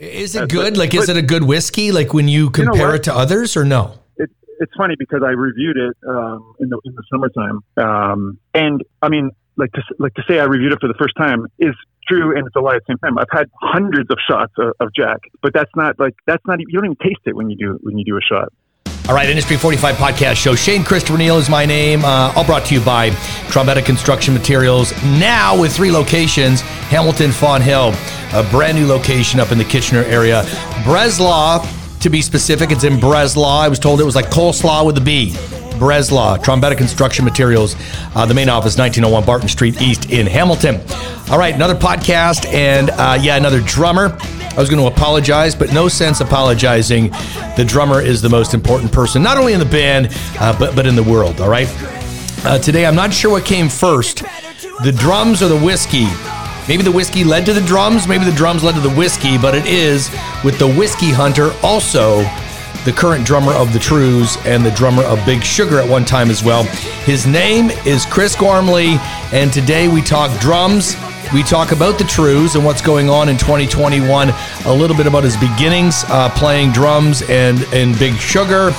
Is it good? Is it a good whiskey? Like when you compare it to others or no? It's funny because I reviewed it in the summertime, and I mean, to say I reviewed it for the first time is true, and it's a lie at the same time. I've had hundreds of shots of Jack, but that's not you don't even taste it when you do a shot. All right, Industry 45 Podcast Show. Shane Christopher Neal is my name. All brought to you by Trombetta Construction Materials. Now with 3 locations, Hamilton, Fawn Hill, a brand new location up in the Kitchener area. Breslau, to be specific, it's in Breslau. I was told it was like coleslaw with a B. Breslau, Trombetta Construction Materials, the main office, 1901 Barton Street East in Hamilton. All right, another podcast and, another drummer. I was going to apologize, but no sense apologizing. The drummer is the most important person, not only in the band, but in the world, all right? Today, I'm not sure what came first, the drums or the whiskey. Maybe the whiskey led to the drums, maybe the drums led to the whiskey, but it is with the Whiskey Hunter, also the current drummer of The Trews and the drummer of Big Sugar at one time as well. His name is Chris Gormley, and today we talk drums. We talk about The Trews and what's going on in 2021, a little bit about his beginnings playing drums and Big Sugar.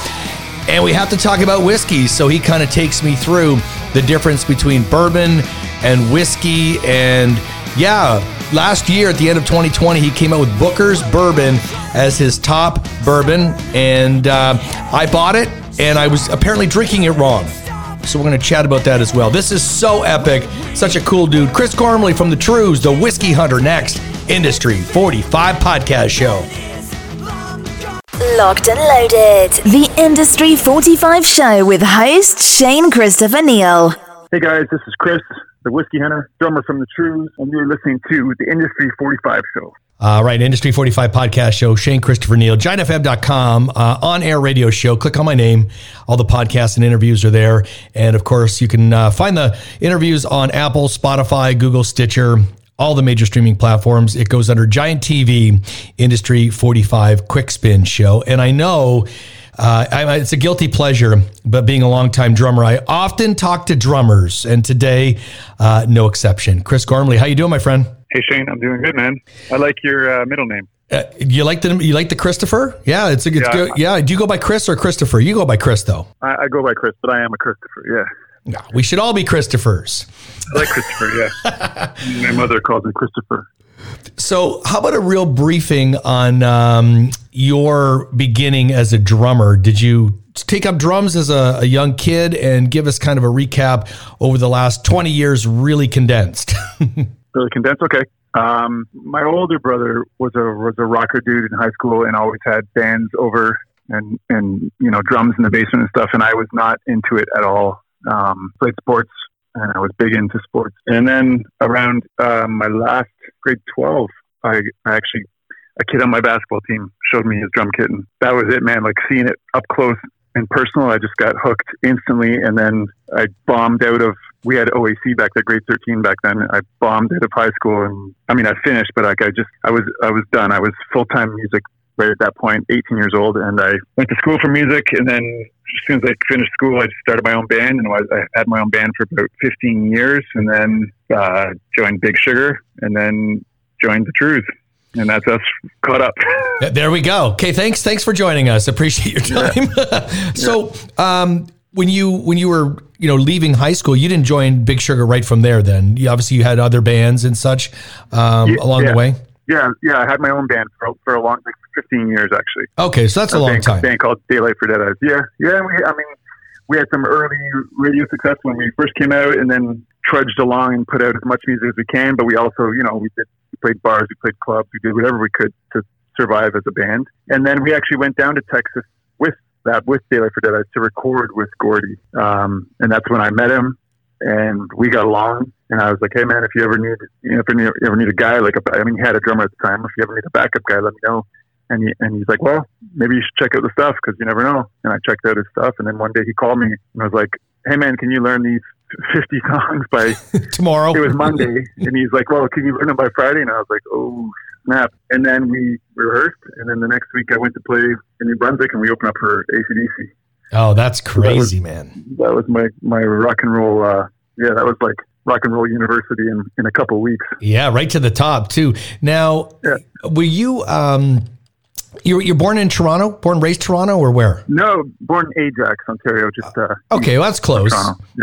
And we have to talk about whiskey, so he kind of takes me through the difference between bourbon and whiskey. And last year at the end of 2020, he came out with Booker's Bourbon as his top bourbon. And I bought it, and I was apparently drinking it wrong. So we're going to chat about that as well. This is so epic. Such a cool dude. Chris Gormley from The Trews, the Whiskey Hunter, next. Industry 45 Podcast Show. Locked and loaded. The Industry 45 Show with host Shane Christopher Neal. Hey guys, this is Chris, the Whiskey Hunter, drummer from The Trews, and you're listening to the Industry 45 Show. All right, Industry 45 Podcast Show, Shane Christopher Neal, giantfm.com, on-air radio show. Click on my name. All the podcasts and interviews are there. And, of course, you can find the interviews on Apple, Spotify, Google, Stitcher, all the major streaming platforms. It goes under Giant TV, Industry 45 Quick Spin Show. And I know it's a guilty pleasure, but being a longtime drummer, I often talk to drummers. And today, no exception. Chris Gormley, how you doing, my friend? Hey Shane, I'm doing good, man. I like your middle name. You like the Christopher? Yeah, it's good. Yeah, do you go by Chris or Christopher? You go by Chris though. I go by Chris, but I am a Christopher. Yeah. No, we should all be Christophers. I like Christopher. Yeah. My mother calls me Christopher. So, how about a real briefing on your beginning as a drummer? Did you take up drums as a young kid, and give us kind of a recap over the last 20 years, really condensed? Really condensed? Okay. My older brother was a rocker dude in high school and always had bands over and drums in the basement and stuff. And I was not into it at all. Played sports and I was big into sports. And then around my last grade 12, a kid on my basketball team showed me his drum kit, and that was it, man. Like seeing it up close and personal, I just got hooked instantly. And then I bombed out of. We had OAC back there, grade 13 back then. I bombed out of high school, and I finished, but I was done. I was full-time music right at that point, 18 years old, and I went to school for music. And then as soon as I finished school, I started my own band, and I had my own band for about 15 years, and then joined Big Sugar, and then joined The Trews. And that's us caught up. There we go. Okay, thanks for joining us. Appreciate your time. Yeah. So, when you were leaving high school, you didn't join Big Sugar right from there. Then you had other bands and such along the way. Yeah. I had my own band for a long, like 15 years actually. Okay, so that's a long time. A band called Daylight for Dead Eyes. Yeah. We had some early radio success when we first came out, and then trudged along and put out as much music as we can. But we also, we played bars, we played clubs, we did whatever we could to survive as a band. And then we actually went down to Texas with Daylight for Dead Eyes to record with Gordy. And that's when I met him, and we got along, and I was like, hey man, if you ever need a guy, he had a drummer at the time, if you ever need a backup guy, let me know. And he's like, well, maybe you should check out the stuff, because you never know. And I checked out his stuff, and then one day he called me, and I was like, hey man, can you learn these 50 songs by tomorrow? It was Monday, and he's like, well, can you learn them by Friday? And I was like, oh snap. And then we rehearsed, and then the next week I went to play in New Brunswick, and we opened up for ACDC. Oh, that's crazy. So that was my rock and roll. That was like Rock and Roll University in a couple of weeks. Yeah, right to the top too. Now, yeah. Were you you're born in Toronto, born and raised Toronto, or where? No, born in Ajax, Ontario. Just okay, well, that's close.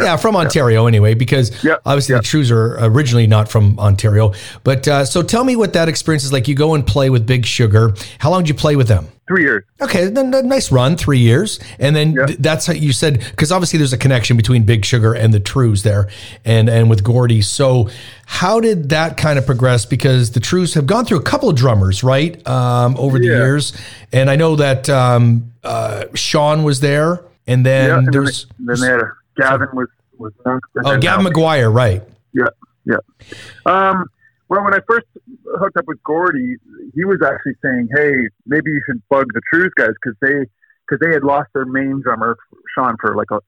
Yeah, from Ontario anyway, because obviously the Trews are originally not from Ontario. But so tell me what that experience is like. You go and play with Big Sugar. How long did you play with them? 3 years. Okay, then a nice run, 3 years. And then that's how you said, because obviously there's a connection between Big Sugar and the Trews there and with Gordy. So how did that kind of progress? Because the Trews have gone through a couple of drummers, right, over the years. And I know that Sean was there. And then there's... Then they had a, Gavin was Gavin McGuire, right. Well, when I first hooked up with Gordy, he was actually saying, "Hey, maybe you should bug the Trews guys because they had lost their main drummer, Sean,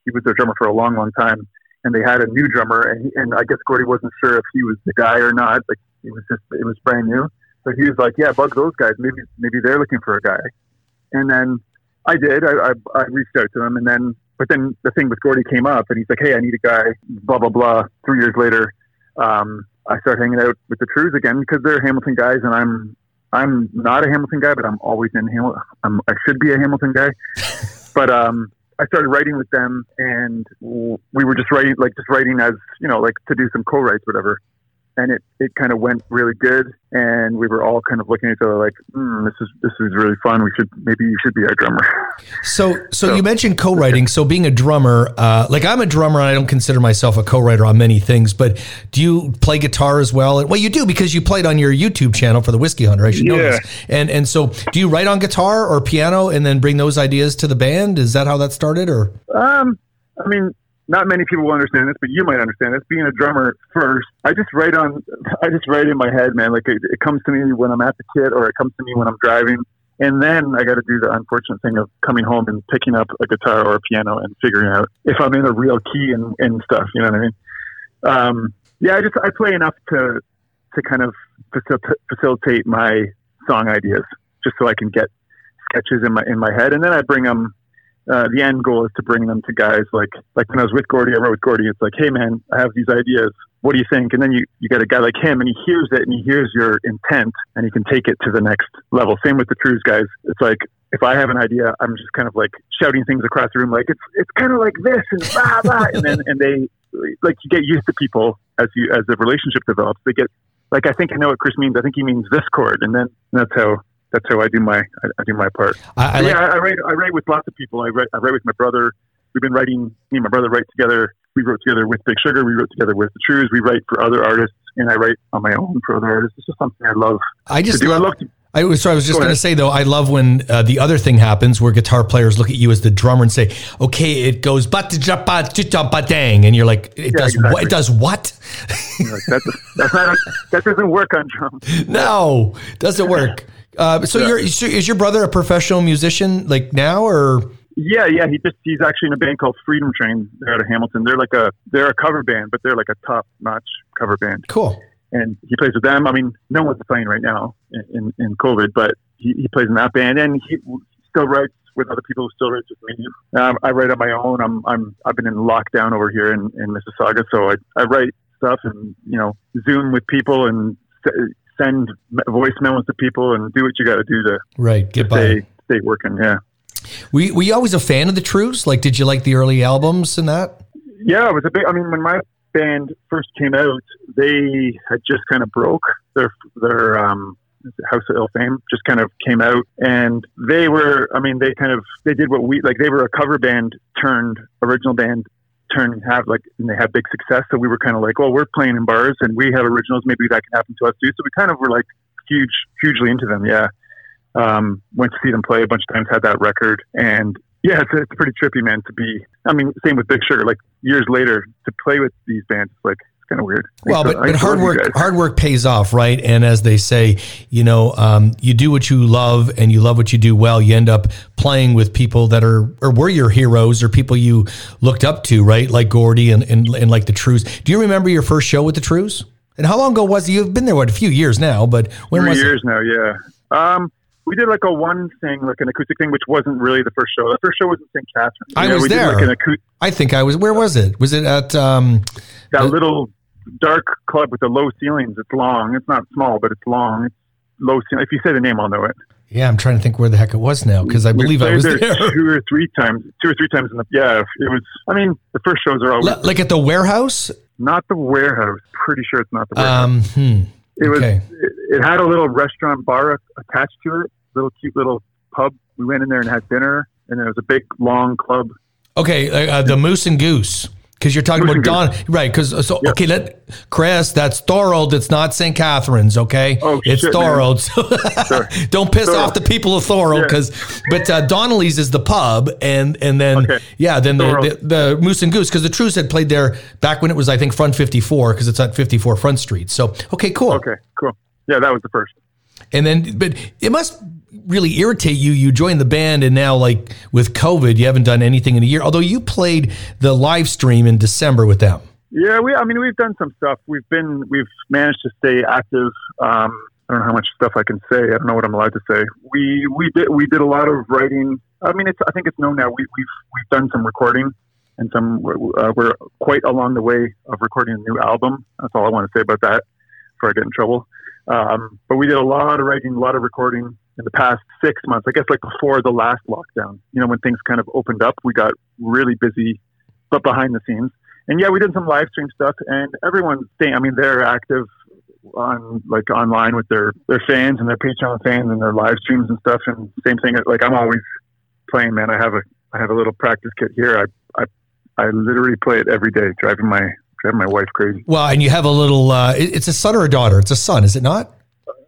he was their drummer for a long time, and they had a new drummer, and I guess Gordy wasn't sure if he was the guy or not. Like it was brand new, so he was like, "Yeah, bug those guys. Maybe they're looking for a guy." And then I did. I reached out to him, but then the thing with Gordy came up, and he's like, "Hey, I need a guy." Blah blah blah. 3 years later. I started hanging out with the Trews again because they're Hamilton guys, and I'm not a Hamilton guy, but I'm always in Hamilton. I should be a Hamilton guy, but I started writing with them, and we were just writing as to do some co-writes, whatever. And it kind of went really good, and we were all kind of looking at each other like, "This is really fun. You should be our drummer." So you mentioned co-writing. So being a drummer, I'm a drummer, and I don't consider myself a co-writer on many things. But do you play guitar as well? Well, you do because you played on your YouTube channel for the Whiskey Hunter. I should know this. And so, do you write on guitar or piano, and then bring those ideas to the band? Is that how that started, or? Not many people will understand this, but you might understand this. Being a drummer first, I just write in my head, man. Like it comes to me when I'm at the kit, or it comes to me when I'm driving. And then I got to do the unfortunate thing of coming home and picking up a guitar or a piano and figuring out if I'm in a real key and stuff. You know what I mean? I play enough to kind of facilitate my song ideas, just so I can get sketches in my head, and then I bring them. The end goal is to bring them to guys like when I was with Gordy, I wrote with Gordy. It's like, "Hey man, I have these ideas. What do you think?" And then you got a guy like him, and he hears it, and he hears your intent, and he can take it to the next level. Same with the Trews guys. It's like, if I have an idea, I'm just kind of like shouting things across the room, like it's kind of like this and blah blah. and they like, you get used to people as the relationship develops. They get like, "I think I know what Chris means. I think he means this chord," and then that's how I do my part. I write with lots of people. I write with my brother. We've been writing. Me and my brother write together. We wrote together with Big Sugar. We wrote together with the Trews. We write for other artists, and I write on my own for other artists. It's just something I love. I was just going to say though, I love when the other thing happens where guitar players look at you as the drummer and say, "Okay, it goes bat ba dang," and you're like, "It does what?" Like, that doesn't work on drums. No, doesn't work. Is your brother a professional musician like now or? Yeah. He's actually in a band called Freedom Train. They're out of Hamilton. They're a cover band, but they're like a top notch cover band. Cool. And he plays with them. I mean, no one's playing right now in COVID, but he plays in that band, and he still writes with other people who still write with me. I write on my own. I've been in lockdown over here in Mississauga. So I write stuff and, Zoom with people and send voice memos to people and do what you got to do to stay working. Yeah. Were you always a fan of the Trews? Like, did you like the early albums and that? Yeah, it was a big. I mean, when my band first came out, they had just kind of broke their House of Ill Fame just kind of came out, and they were. I mean, they did what we like. They were a cover band turned original band. And they have big success. So we were kind of like, well, we're playing in bars and we have originals. Maybe that can happen to us too. So we kind of were like hugely into them. Yeah. Went to see them play a bunch of times, had that record. And yeah, it's pretty trippy, man, same with Big Sugar, like years later to play with these bands. It's like, kind of weird. Well, but hard work pays off, right? And as they say, you do what you love and you love what you do well, you end up playing with people that were your heroes or people you looked up to, right? Like Gordy and like the Trews. Do you remember your first show with the Trews? And how long ago was it? You've been there, a few years now, but when was it? 3 years now, yeah. We did like a one thing, like an acoustic thing, which wasn't really the first show. The first show was in St. Catharines. I was there. Did like I think I was, where was it? Was it at... that little... dark club with the low ceilings. It's long. It's not small, but it's long. It's low ceiling. If you say the name, I'll know it. Yeah, I'm trying to think where the heck it was now, because I believe I was there two or three times. It was. I mean, the first shows are always like at the warehouse. Not the warehouse. Pretty sure it's not the warehouse. It had a little restaurant bar attached to it. Little cute little pub. We went in there and had dinner, and there was a big long club. Okay, the Moose and Goose. Because you're talking about Don, right? Okay, Chris, that's Thorold. It's not St. Catharines, okay? Oh, it's Thorold. Sure. Don't piss off the people of Thorold, but Donnelly's is the pub, and then the Moose and Goose, because the Trews had played there back when it was, I think, Front 54, because it's at 54 Front Street. So, okay, cool. Okay, cool. Yeah, that was the first. And then, but it must really irritate you. You joined the band, and now, like with COVID, you haven't done anything in a year. Although you played the live stream in December with them. Yeah, we've done some stuff. We've managed to stay active. I don't know how much stuff I can say. I don't know what I'm allowed to say. We did a lot of writing. I think it's known now. We've done some recording, and we're quite along the way of recording a new album. That's all I want to say about that before I get in trouble. But we did a lot of writing, a lot of recording in the past 6 months, I guess, like before the last lockdown, when things kind of opened up, we got really busy, but behind the scenes. And we did some live stream stuff, and everyone's staying. They're active on online with their fans and their Patreon fans and their live streams and stuff. And same thing, I'm always playing, man. I have a little practice kit here. I literally play it every day, driving my wife crazy. Well, and you have a little, it's a son or a daughter? It's a son, is it not?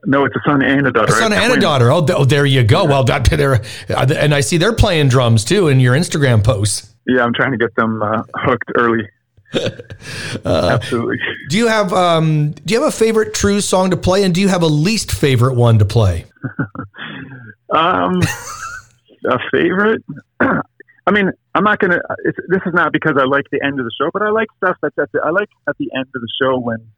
No, it's a son and a daughter. A son and a daughter. Oh, there you go. Yeah. Well, and I see they're playing drums too in your Instagram posts. Yeah, I'm trying to get them hooked early. Absolutely. Do you have a favorite Trews song to play, and do you have a least favorite one to play? A favorite? I'm not going to, this is not because I like the end of the show, but I like stuff I like at the end of the show when,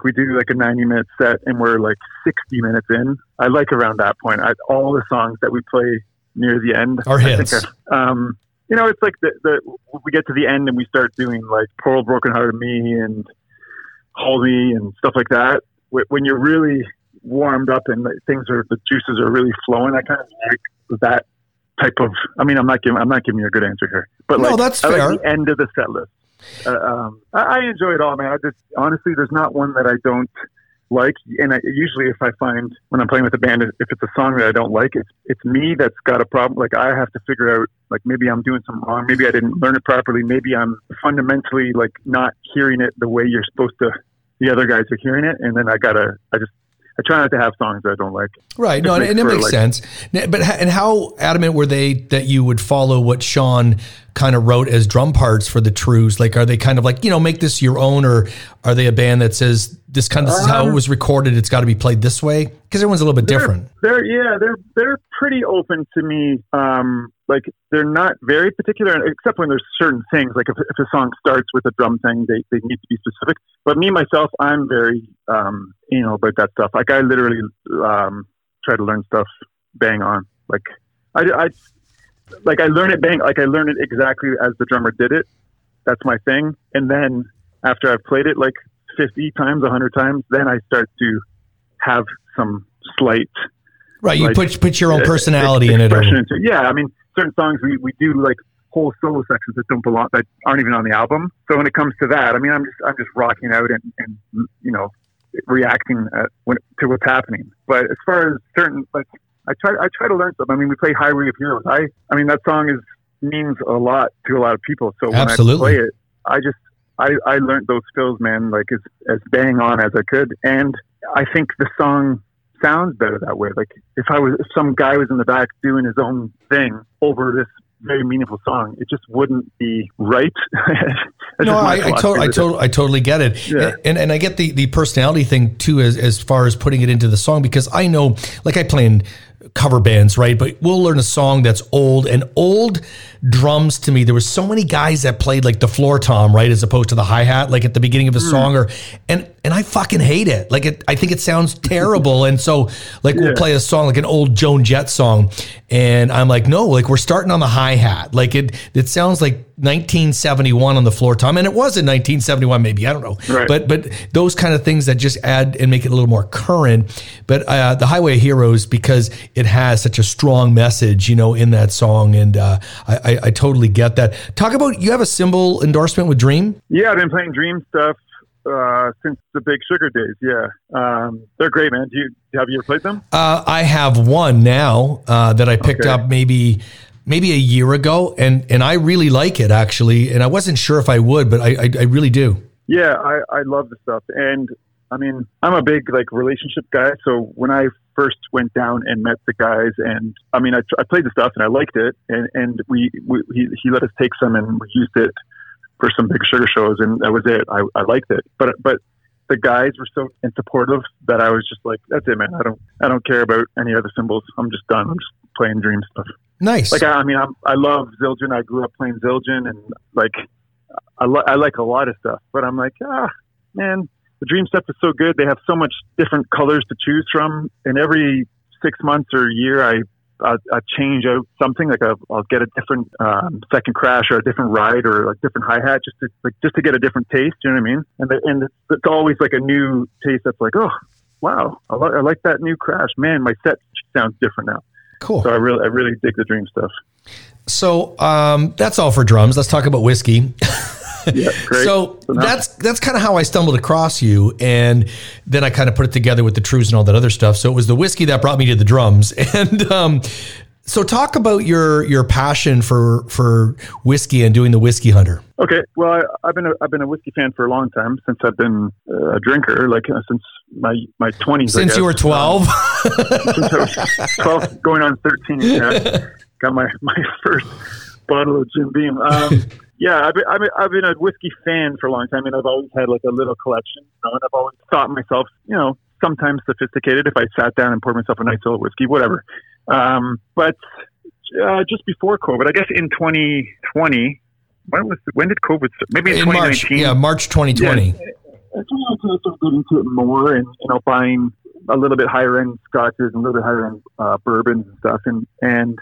we do a 90-minute set and we're 60 minutes in. I like around that point. All the songs that we play near the end are hits. It's we get to the end and we start doing Poor Broken Heart of Me and Holy and stuff like that. When you're really warmed up and the juices are really flowing, I kind of like that type of. I'm not giving you a good answer here, but that's fair. Like the end of the set list. I enjoy it all, man. Honestly, there's not one that I don't like. And usually if I find when I'm playing with a band, if it's a song that I don't like, it's me that's got a problem. I have to figure out, maybe I'm doing something wrong. Maybe I didn't learn it properly. Maybe I'm fundamentally not hearing it the way you're supposed to, the other guys are hearing it. And then I try not to have songs that I don't like. Right. No, and it makes sense. But and how adamant were they that you would follow what Sean kind of wrote as drum parts for the Trews? Are they kind of make this your own, or are they a band that says this is how it was recorded, it's got to be played this way? Because everyone's a little bit different. They're pretty open to me. They're not very particular, except when there's certain things. If a song starts with a drum thing, they need to be specific. But me, myself, I'm very, about that stuff. I literally try to learn stuff bang on. I learn it bang. I learn it exactly as the drummer did it. That's my thing. And then after I've played it 50 times, 100 times, then I start to have some slight. Right. You put your own personality in it. Yeah. Certain songs we do whole solo sections that don't belong, that aren't even on the album. So when it comes to that, I'm just rocking out and reacting to what's happening. But as far as certain, I try to learn stuff. We play Highway of Heroes. That song means a lot to a lot of people. So when absolutely. I play it, I learned those fills, man, as bang on as I could, and I think the song sounds better that way. If some guy was in the back doing his own thing over this very meaningful song, it just wouldn't be right. I totally get it. Yeah. And I get the personality thing too, as far as putting it into the song, because I know, I play in cover bands, right? But we'll learn a song that's old drums. To me, there were so many guys that played the floor tom, right? As opposed to the hi-hat, at the beginning of a song, or, and And I fucking hate it. Like, I think it sounds terrible. And so, like, we'll play a song, like an old Joan Jett song. And I'm like, no, like, we're starting on the hi-hat. Like, it sounds like 1971 on the floor tom. And it was in 1971, maybe, I don't know. Right. But those kind of things that just add and make it a little more current. But the Highway Heroes, because it has such a strong message, you know, in that song. And I totally get that. Talk about, you have a cymbal endorsement with Dream? Yeah, I've been playing Dream stuff since the Big Sugar days. They're great, man. Have you ever played them? I have one now that I picked up maybe a year ago, and I really like it, actually. And I wasn't sure if I would, but I really do. Yeah, I love the stuff. And I mean, I'm a big like relationship guy, so when I first went down and met the guys, and I mean, I played the stuff and I liked it, and he let us take some and we used it for some Big Sugar shows, and that was it. I liked it, but the guys were so supportive that I was just like, that's it, man. I don't care about any other cymbals. I'm just done. I'm just playing Dream stuff. Nice. Like, I love Zildjian. I grew up playing Zildjian, and like, I like a lot of stuff, but I'm like, man, the Dream stuff is so good. They have so much different colors to choose from, and every 6 months or year, I change out something. Like I'll get a different second crash or a different ride or like different hi-hat just to get a different taste. You know what I mean? And it's always like a new taste that's like, oh wow, I like that new crash. Man, my set sounds different now. Cool. So I really dig the Dream stuff. So that's all for drums. Let's talk about whiskey. Yeah, great. So that's kind of how I stumbled across you, and then I kind of put it together with the Trews and all that other stuff. So it was the whiskey that brought me to the drums. And so talk about your passion for whiskey and doing the Whiskey Hunter. Okay, well, I've been a whiskey fan for a long time, since I've been a drinker, like since my 20s. Since you were 12? Since I was 12, going on 13. Yeah, got my first bottle of Jim Beam. Yeah, I've been a whiskey fan for a long time, and I've always had like a little collection, you know, and I've always thought myself, you know, sometimes sophisticated if I sat down and poured myself a nice little whiskey, whatever. But just before COVID, I guess in 2020, when did COVID start? Maybe in 2019. March 2020. Yeah, that's when I started getting into it more, and you know, buying a little bit higher end scotches and a little bit higher end bourbons and stuff, and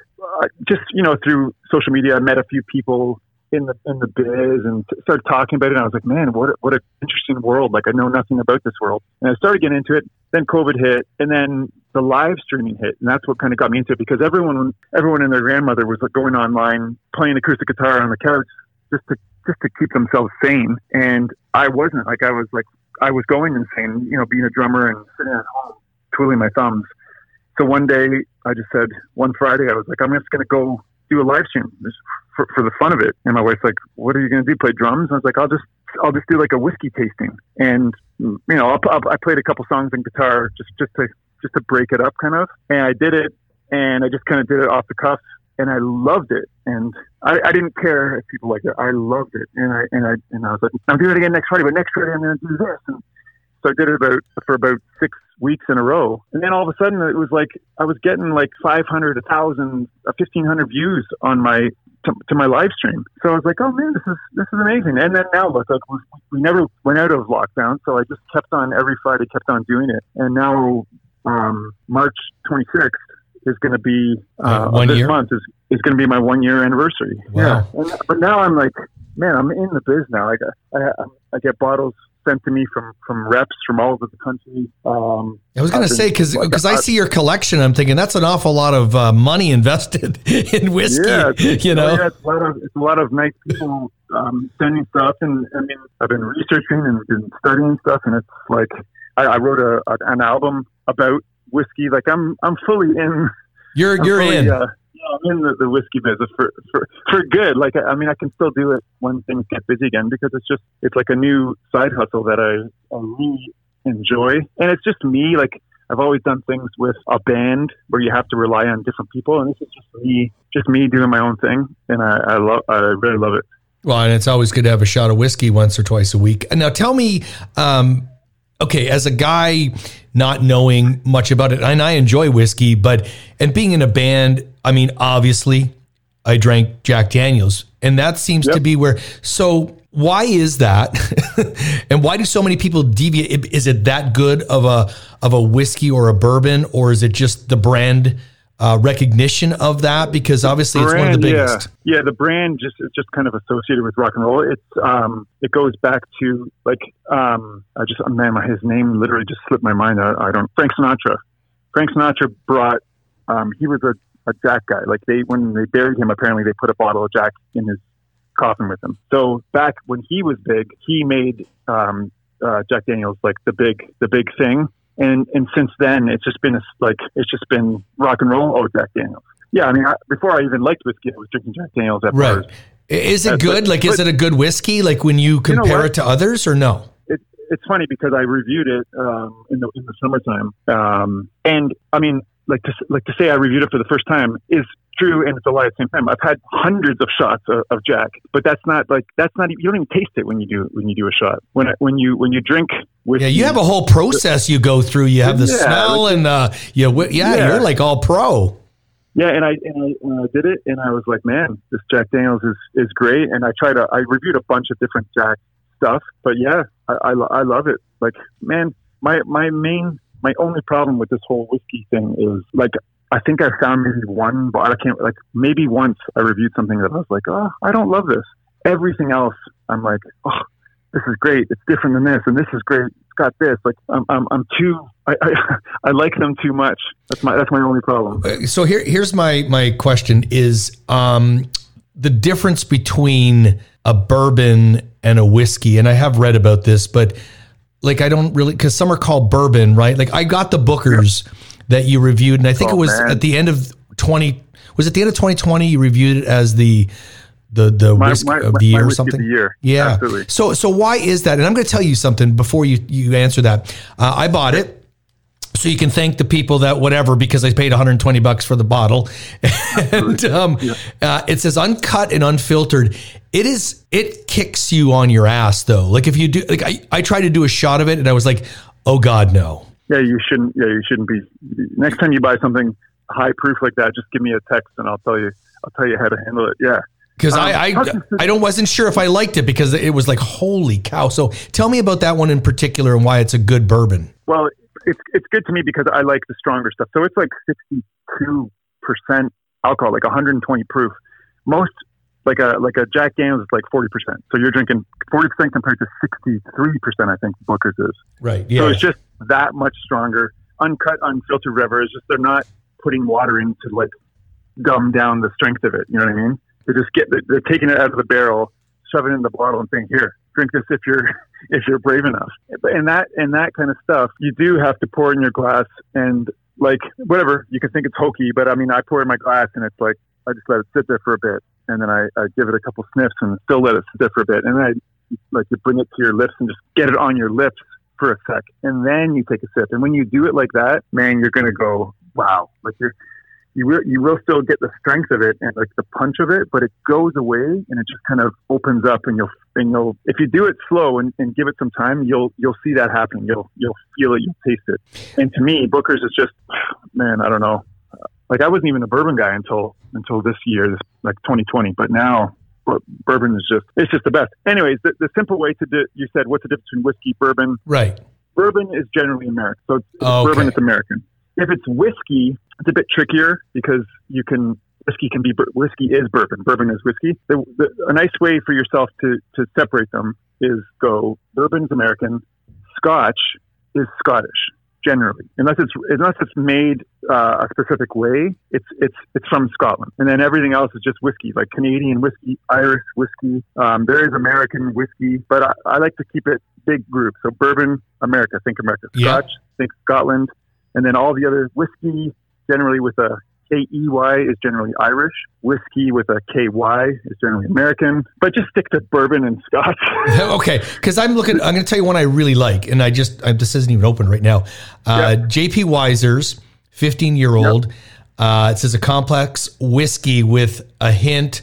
just, you know, through social media, I met a few people in the biz and started talking about it. And I was like, man, what an interesting world. Like, I know nothing about this world. And I started getting into it. Then COVID hit, and then the live streaming hit. And that's what kind of got me into it, because everyone and their grandmother was like going online, playing acoustic guitar on the couch just to keep themselves sane. And I wasn't I was going insane, you know, being a drummer and sitting at home, twiddling my thumbs. So one day I just said, one Friday, I was like, I'm just going to go do a live stream for the fun of it. And my wife's like, what are you going to do, play drums? And I was like, I'll just do like a whiskey tasting. And, you know, I played a couple songs on guitar just to break it up kind of. And I did it, and I just kind of did it off the cuff, and I loved it. And I didn't care if people liked it. I loved it. And I was like, I'm doing it again next Friday, but next Friday I'm going to do this. And so I did it for about 6 weeks in a row. And then all of a sudden it was like, I was getting like 500, 1,000, 1,500 views on my, to my live stream. So I was like, oh man, this is amazing. And then now look, like we never went out of lockdown. So I just kept on every Friday, kept on doing it. And now, March 26th is going to be, this month is going to be my 1 year anniversary. Wow. Yeah. But now I'm like, man, I'm in the biz now. I get bottles sent to me from reps from all over the country. I was going to say, because I see your collection, I'm thinking that's an awful lot of money invested in whiskey. Yeah, it's a lot of nice people sending stuff, and I mean, I've been researching and been studying stuff, and it's like I wrote an album about whiskey. Like I'm fully in. You're fully in. I'm in the whiskey business for good. Like, I mean, I can still do it when things get busy again, because it's like a new side hustle that I really enjoy. And it's just me. Like, I've always done things with a band where you have to rely on different people. And this is just me doing my own thing. And I really love it. Well, and it's always good to have a shot of whiskey once or twice a week. And now tell me, okay, as a guy not knowing much about it, and I enjoy whiskey, but, and being in a band, I mean, obviously, I drank Jack Daniels. And that seems to be where, so why is that? And why do so many people deviate? Is it that good of a whiskey or a bourbon, or is it just the brand recognition of that? Because obviously brand, it's one of the biggest. Yeah, the brand just, it's just kind of associated with rock and roll. It's, it goes back to like, his name literally just slipped my mind. Frank Sinatra. Frank Sinatra brought, he was a Jack guy. Like they, when they buried him, apparently they put a bottle of Jack in his coffin with him. So back when he was big, he made, Jack Daniels, like the big thing. And since then, it's just been rock and roll. Oh, Jack Daniels. Yeah. I mean, before I even liked whiskey, I was drinking Jack Daniels at bars. Is it good? Like, is it a good whiskey? Like when you compare it to others or no? It's funny because I reviewed it, in the summertime. And I mean, like to say I reviewed it for the first time is true, and it's a lie at the same time. I've had hundreds of shots of Jack, but that's not you don't even taste it when you do a shot. When you drink with, yeah, you have a whole process you go through. You have the smell you're like all pro. Yeah, and I did it, and I was like, man, this Jack Daniels is great. And I reviewed a bunch of different Jack stuff, but yeah, I love it. Like, man, my only problem with this whole whiskey thing is, like, I think I found maybe one bottle. Maybe once I reviewed something that I was like, oh, I don't love this. Everything else, I'm like, oh, this is great. It's different than this, and this is great. It's got this. Like, I like them too much. That's my only problem. So here's my question is, the difference between a bourbon and a whiskey, and I have read about this, but like, I don't really, because some are called bourbon, right? Like, I got the Booker's that you reviewed, and I think at the end of 2020 you reviewed it as the whiskey of the year or something? Yeah. Absolutely. So why is that? And I'm going to tell you something before you answer that. I bought it. So you can thank the people that whatever, because I paid $120 for the bottle. And it says uncut and unfiltered. It kicks you on your ass though. Like if you do, like I tried to do a shot of it and I was like, oh God, no. Yeah. You shouldn't be. Next time you buy something high proof like that, just give me a text and I'll tell you how to handle it. Yeah. Because I wasn't sure if I liked it, because it was like, holy cow. So tell me about that one in particular and why it's a good bourbon. Well, it's good to me because I like the stronger stuff. So it's like 62% alcohol, like 120 proof. Most like a Jack Daniels is like 40%. So you're drinking 40% compared to 63%, I think Booker's is. Right. Yeah. So it's just that much stronger. Uncut, unfiltered, whatever. It's just they're not putting water in to like dumb down the strength of it. You know what I mean? They're taking it out of the barrel, shoving it in the bottle, and saying, here, drink this if you're brave enough. And that kind of stuff, you do have to pour in your glass, and like, whatever, you can think it's hokey, but I mean, I pour in my glass and it's like, I just let it sit there for a bit. And then I give it a couple sniffs and still let it sit there for a bit. And then you bring it to your lips and just get it on your lips for a sec. And then you take a sip. And when you do it like that, man, you're going to go, wow. Like you will still get the strength of it and like the punch of it, but it goes away and it just kind of opens up, and you'll if you do it slow and give it some time, you'll see that happen. You'll feel it, you'll taste it. And to me, Booker's is just, man, I don't know. Like I wasn't even a bourbon guy until this year, like 2020, but now bourbon is just, it's just the best. Anyways, the simple way to do, you said, what's the difference between whiskey, bourbon? Right. Bourbon is generally American. So bourbon is American. If it's whiskey, it's a bit trickier because whiskey is bourbon. Bourbon is whiskey. A nice way for yourself to separate them is go bourbon's American, Scotch is Scottish generally, unless it's made a specific way. It's from Scotland, and then everything else is just whiskey, like Canadian whiskey, Irish whiskey. There is American whiskey, but I like to keep it big group. So bourbon, America, think America. Scotch, think Scotland. And then all the other whiskey, generally with a K-E-Y, is generally Irish. Whiskey with a K-Y is generally American. But just stick to bourbon and Scotch. Okay, because I'm going to tell you one I really like, and this isn't even open right now. JP Wiser's 15-year-old. Yep. It says a complex whiskey with a hint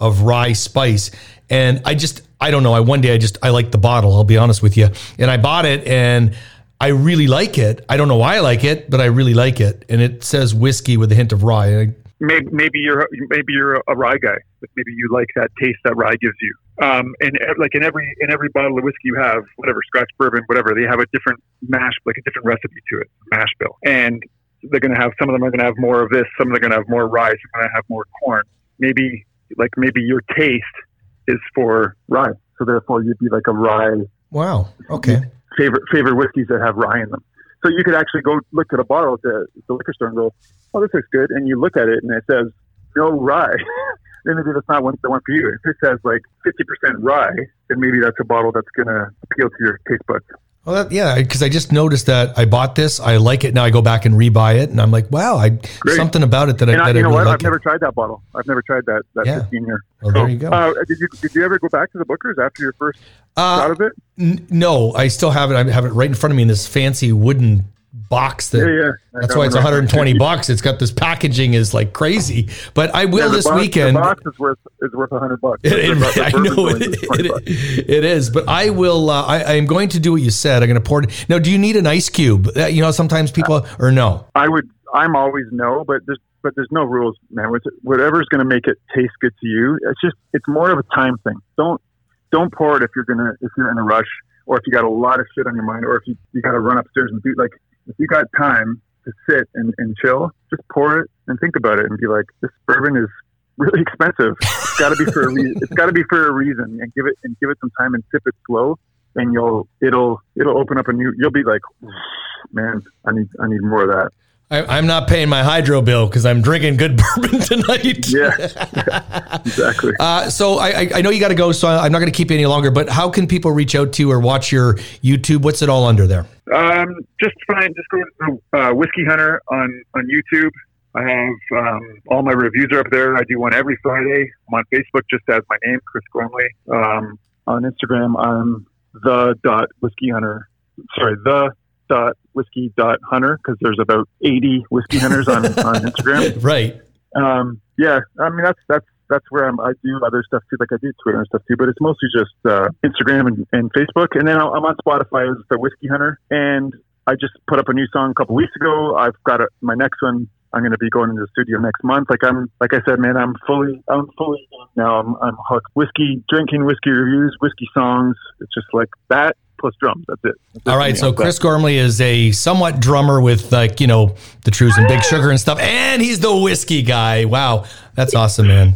of rye spice. And I like the bottle, I'll be honest with you. And I bought it, and I really like it. I don't know why I like it, but I really like it. And it says whiskey with a hint of rye. I Maybe you're a rye guy. Maybe you like that taste that rye gives you. And like in every bottle of whiskey you have, whatever scratch bourbon, whatever, they have a different mash, like a different recipe to it, mash bill. And they're going to have, some of them are going to have more of this, some of them are going to have more rye, some are going to have more corn. Maybe your taste is for rye, so therefore you'd be like a rye. Wow. Okay. Favorite whiskeys that have rye in them. So you could actually go look at a bottle at the liquor store and go, oh, this looks good. And you look at it and it says, no rye. Then maybe that's not the one for you. If it says like 50% rye, then maybe that's a bottle that's going to appeal to your taste buds. Well, yeah, because I just noticed that I bought this. I like it. Now I go back and rebuy it. And I'm like, wow, something about it that I really like. You know what? I've never tried that bottle. I've never tried that 15-year. Well, there you go. Did you ever go back to the Booker's after your first shot of it? No, I still have it. I have it right in front of me in this fancy wooden box. That's why it's $120. It's got this packaging is like crazy. But I will this weekend. The box is worth $100. I know it is. But I will. I am going to do what you said. I'm going to pour it. Now, do you need an ice cube? Sometimes people or no. I'm always no, but there's no rules, man. Whatever's going to make it taste good to you. It's more of a time thing. Don't pour it if you're in a rush or if you got a lot of shit on your mind or if you got to run upstairs and do like. If you got time to sit and chill, just pour it and think about it and be like, this bourbon is really expensive. It's got to be for a reason. It's got to be for a reason. And give it some time and sip it slow, and it'll open up a new. You'll be like, man, I need more of that. I'm not paying my hydro bill because I'm drinking good bourbon tonight. Yeah, exactly. So I know you got to go, so I'm not going to keep you any longer, but how can people reach out to you or watch your YouTube? What's it all under there? Just go to Whiskey Hunter on YouTube. I have all my reviews are up there. I do one every Friday. I'm on Facebook just as my name, Chris Gormley. On Instagram, I'm the.whiskeyhunter. Sorry, the.whiskey.hunter because there's about 80 whiskey hunters on Instagram. Right. Yeah. I mean, that's where I do other stuff too. Like I do Twitter and stuff too, but it's mostly just Instagram and Facebook. And then I'm on Spotify as the Whiskey Hunter. And I just put up a new song a couple weeks ago. I've got my next one. I'm going to be going into the studio next month. Like I said, man, I'm fully now. I'm hooked. Whiskey drinking, whiskey reviews, whiskey songs. It's just like that. Plus drums. That's it. All right. So Chris Gormley is a somewhat drummer with the Trews and Big Sugar and stuff. And he's the whiskey guy. Wow. That's awesome, man.